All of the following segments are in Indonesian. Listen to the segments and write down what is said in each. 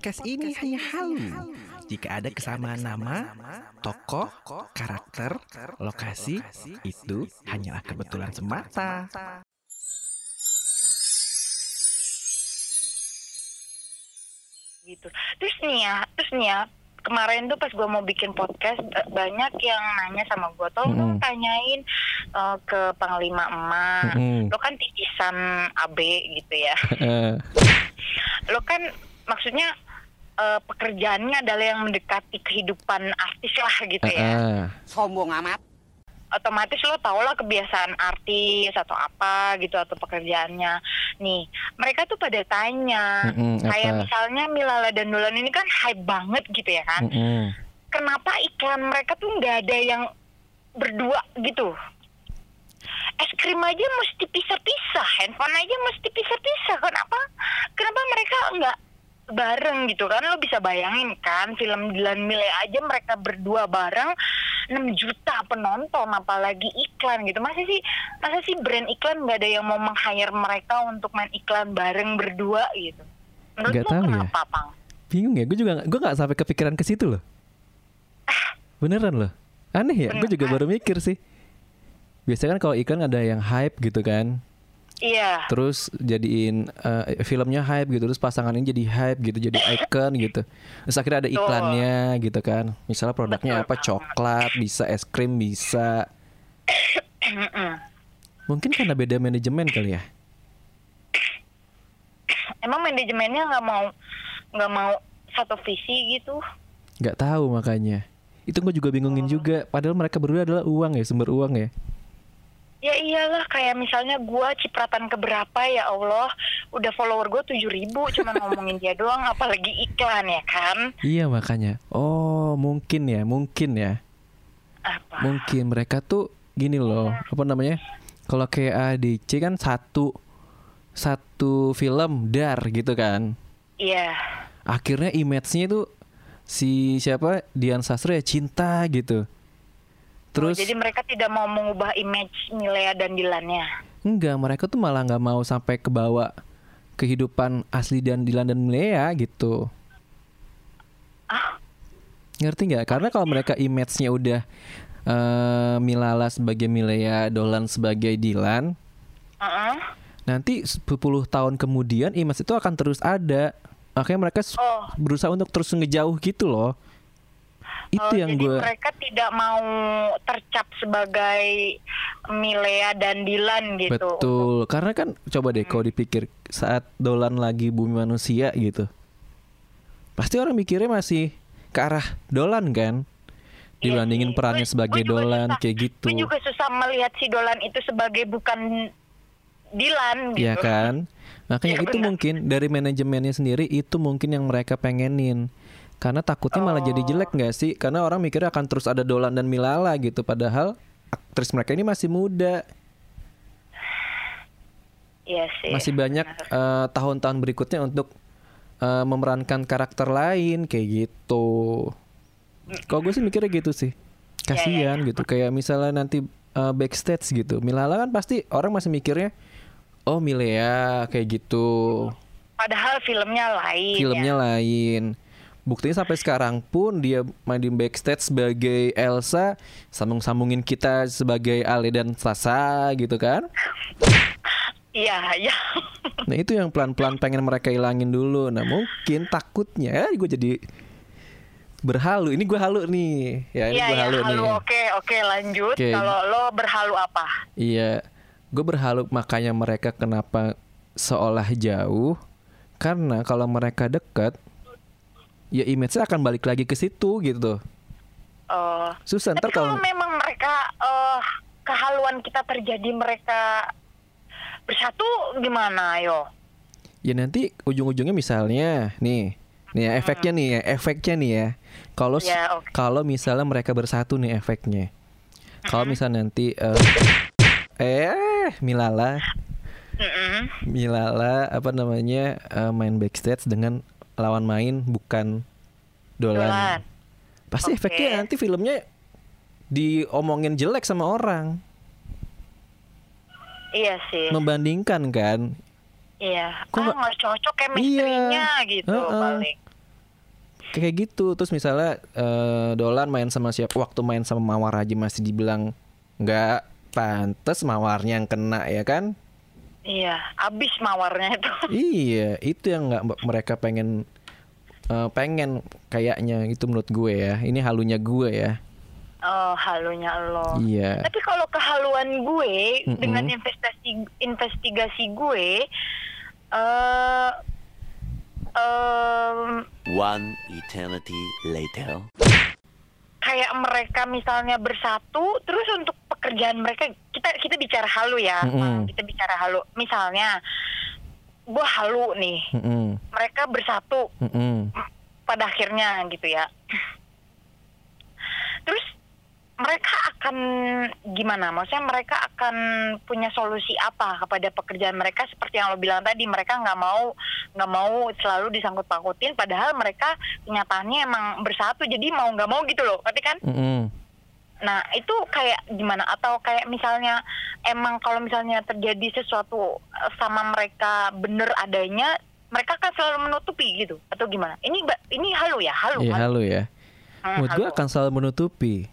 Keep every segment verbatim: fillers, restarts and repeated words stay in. podcast ini hanya halu jika ada kesamaan nama, tokoh, karakter, lokasi, itu hanyalah kebetulan semata. Gitu. Terus nih ya, terus nih ya, kemarin tuh pas gue mau bikin podcast banyak yang nanya sama gue, tolong mm-hmm. dong tanyain uh, ke Panglima emak, mm-hmm. lo kan titisan A B gitu ya. Lo kan maksudnya uh, pekerjaannya adalah yang mendekati kehidupan artis lah gitu ya. Uh-uh. Sombong amat. Otomatis lo tau lah kebiasaan artis atau apa gitu atau pekerjaannya. Nih mereka tuh pada tanya mm-hmm, kayak apa? Misalnya Milala dan Nulan ini kan hype banget gitu ya kan, mm-hmm. kenapa iklan mereka tuh gak ada yang berdua gitu? Es krim aja mesti pisah-pisah, handphone aja mesti pisah-pisah. Kenapa? Kenapa mereka gak bareng gitu kan? Lo bisa bayangin kan film Dilan Mile aja mereka berdua bareng enam juta penonton, apalagi iklan gitu. Masa sih masa sih brand iklan gak ada yang mau meng-hire mereka untuk main iklan bareng berdua gitu? Menurut gak lo tahu kenapa ya? Pang? Bingung ya, gue juga gak, gue gak sampai kepikiran ke situ loh. ah. Beneran loh, aneh ya? Bener. Gue juga baru mikir sih. Biasanya kan kalau iklan ada yang hype gitu kan. Iya. Terus jadiin uh, filmnya hype gitu, terus pasangannya jadi hype gitu, jadi icon gitu. Terus akhirnya ada iklannya oh. gitu kan. Misalnya produknya Betul. apa? Coklat, bisa es krim, bisa. Mungkin karena beda manajemen kali ya. Emang manajemennya nggak mau nggak mau satu visi gitu? Nggak tahu makanya. Itu gue juga bingungin oh. juga. Padahal mereka berdua adalah uang ya, sumber uang ya. Ya iyalah, kayak misalnya gue cipratan keberapa ya Allah, udah follower gue tujuh ribu, cuman ngomongin dia doang, apalagi iklan ya kan. Iya makanya, oh mungkin ya, mungkin ya apa? Mungkin mereka tuh gini loh, ya. Apa namanya, kalau kayak A D C kan satu satu film dar gitu kan. Iya. Akhirnya image-nya tuh si siapa, Dian Sastro ya cinta gitu. Terus, oh, jadi mereka tidak mau mengubah image Milea dan Dilannya? Enggak, mereka tuh malah gak mau sampai ke bawah kehidupan asli dan Dilan dan Milea gitu. ah. Ngerti gak? Karena kalau mereka image-nya udah uh, Milala sebagai Milea, Dolan sebagai Dilan, uh-uh. nanti sepuluh tahun kemudian image itu akan terus ada. Makanya mereka oh. berusaha untuk terus ngejauh gitu loh. Itu oh, yang jadi gua... mereka tidak mau tercap sebagai Milea dan Dilan gitu. Betul, karena kan coba deh hmm. kalau dipikir saat Dolan lagi Bumi Manusia gitu, pasti orang mikirnya masih ke arah Dolan kan, dibandingin ya, perannya gue, sebagai gue Dolan susah, kayak gitu. Gue juga susah melihat si Dolan itu sebagai bukan Dilan gitu. Iya kan, makanya ya, itu bener. Mungkin dari manajemennya sendiri itu mungkin yang mereka pengenin. Karena takutnya malah oh. jadi jelek gak sih? Karena orang mikirnya akan terus ada Dolan dan Milala gitu. Padahal aktris mereka ini masih muda. Iya sih. Masih banyak uh, tahun-tahun berikutnya untuk uh, memerankan karakter lain kayak gitu. Kalau gue sih mikirnya gitu sih. Kasian ya, ya. gitu. Kayak misalnya nanti uh, backstage gitu. Milala kan pasti orang masih mikirnya, oh Milea kayak gitu. Padahal filmnya lain. Filmnya ya. lain. Buktinya sampai sekarang pun dia main di backstage sebagai Elsa, sambung-sambungin kita sebagai Ale dan Sasa gitu kan. Iya, iya. Nah itu yang pelan-pelan pengen mereka hilangin dulu. Nah mungkin takutnya gue jadi berhalu. Ini gue halu nih. Ya ini ya, gue ya, halu, halu nih. Oke, oke lanjut. Okay. Kalau lo berhalu apa? Iya, gue berhalu makanya mereka kenapa seolah jauh. Karena kalau mereka dekat, ya image-nya akan balik lagi ke situ gitu. Uh, Susah ntar kalau memang mereka uh, kehaluan kita terjadi mereka bersatu gimana yo? Ya nanti ujung-ujungnya misalnya nih, nih ya, efeknya nih ya, efeknya nih ya. Kalau yeah, okay. kalau misalnya mereka bersatu nih efeknya. Kalau uh-huh. misalnya nanti uh, eh Milala, uh-uh. Milala apa namanya uh, main backstage dengan lawan main bukan Dolan, Dolan. Pasti okay. efeknya nanti filmnya diomongin jelek sama orang. Iya sih. Membandingkan kan. Iya. Kok nggak ah, cocok chemistry-nya iya. gitu uh-uh. balik. kayak gitu. Terus misalnya uh, Dolan main sama siapa, waktu main sama Mawar aja masih dibilang nggak pantas, Mawarnya yang kena ya kan? Iya, abis Mawarnya itu. Iya, itu yang nggak mereka pengen uh, pengen kayaknya itu menurut gue ya. Ini halunya gue ya. Oh, halunya lo. Iya. Tapi kalau kehaluan gue mm-mm. dengan investasi investigasi gue uh, um, one eternity later. Kayak mereka misalnya bersatu, terus untuk pekerjaan mereka, kita kita bicara halu ya. Mm-mm. Kita bicara halu. Misalnya gue halu nih. Mm-mm. Mereka bersatu. Mm-mm. Pada akhirnya gitu ya. Terus mereka akan gimana? Maksudnya mereka akan punya solusi apa kepada pekerjaan mereka? Seperti yang lo bilang tadi, mereka nggak mau nggak mau selalu disangkut-pangkutin. Padahal mereka kenyataannya emang bersatu. Jadi mau nggak mau gitu loh, ngerti kan? Mm-hmm. Nah itu kayak gimana? Atau kayak misalnya emang kalau misalnya terjadi sesuatu sama mereka bener adanya, mereka akan selalu menutupi gitu atau gimana? Ini ini halu ya, halu. Iya, halu ya. Hmm, menurut gue akan selalu menutupi.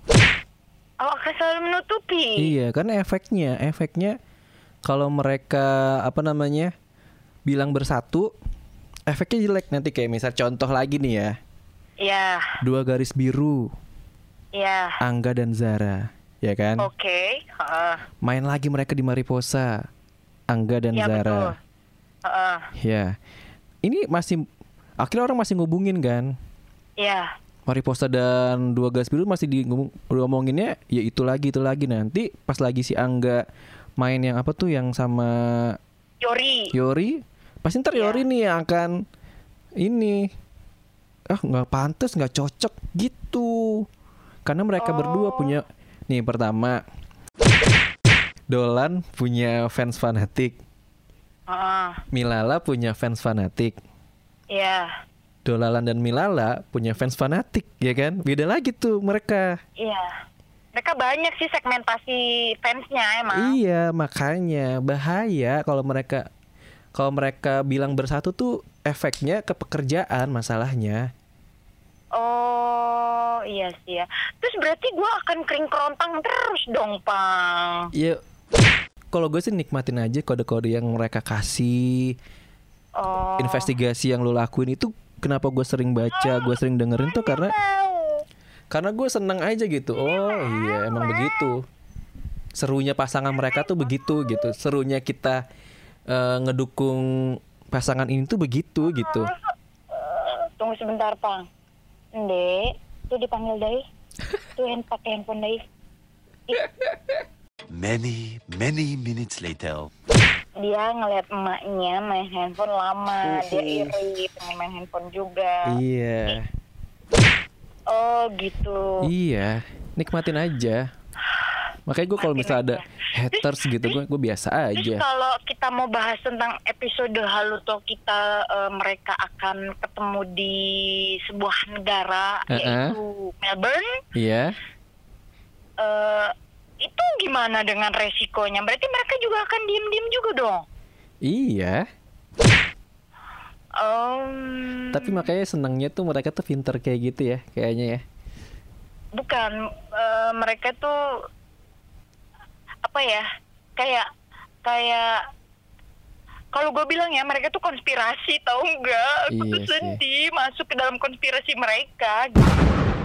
Oh, akan selalu menutupi. Iya, karena efeknya, efeknya kalau mereka apa namanya bilang bersatu, efeknya jelek nanti. Kayak misal contoh lagi nih ya. Iya. Yeah. Dua garis biru. Iya. Yeah. Angga dan Zara, ya kan? Oke. Okay. Uh. Main lagi mereka di Mariposa, Angga dan yeah, Zara. Betul. Uh. Ya. Ini masih akhirnya orang masih ngubungin kan? Iya. Yeah. Mariposa dan dua garis biru masih di ngomonginnya ya itu lagi itu lagi. Nanti pas lagi si Angga main yang apa tuh yang sama Yori. Yori, pasti ntar yeah. Yori nih yang akan ini ah nggak pantas, nggak cocok gitu. Karena mereka oh. berdua punya nih, pertama Dolan punya fans fanatik, uh. Milala punya fans fanatik. Iya. Yeah. Dolalan dan Milala punya fans fanatik, ya kan? Beda lagi tuh mereka. Iya, mereka banyak sih segmentasi fansnya emang. Iya, makanya bahaya kalau mereka kalau mereka bilang bersatu tuh efeknya ke pekerjaan masalahnya. Oh iya sih ya. Terus berarti gue akan kering kerontang terus dong, Pang. Iya. Kalau gue sih nikmatin aja kode-kode yang mereka kasih. Oh. Investigasi yang lo lakuin itu. Kenapa gue sering baca, gue sering dengerin tuh karena karena gue seneng aja gitu. Oh iya, emang begitu. Serunya pasangan mereka tuh begitu gitu. Serunya kita uh, ngedukung pasangan ini tuh begitu gitu. Tunggu sebentar, Pang. Ndek, tuh dipanggil Dai. Tuh yang pakai handphone Dai. Many, many minutes later. Dia ngeliat emaknya main handphone lama, dia iri pengen main handphone juga. Iya. Oh gitu. Iya, nikmatin aja. Makanya gue kalau misalnya ada haters gitu, gue gue biasa aja. Kalau kita mau bahas tentang episode halu atau kita uh, mereka akan ketemu di sebuah negara uh-uh. yaitu Melbourne. Iya. Uh, Itu gimana dengan resikonya? Berarti mereka juga akan diem-diem juga dong? Iya. um, Tapi makanya senangnya tuh mereka tuh pinter kayak gitu ya, kayaknya ya. Bukan, uh, mereka tuh apa ya, kayak kayak kalau gue bilang ya, mereka tuh konspirasi, tau nggak? Aku iya tuh sedih sih. Masuk ke dalam konspirasi mereka gitu.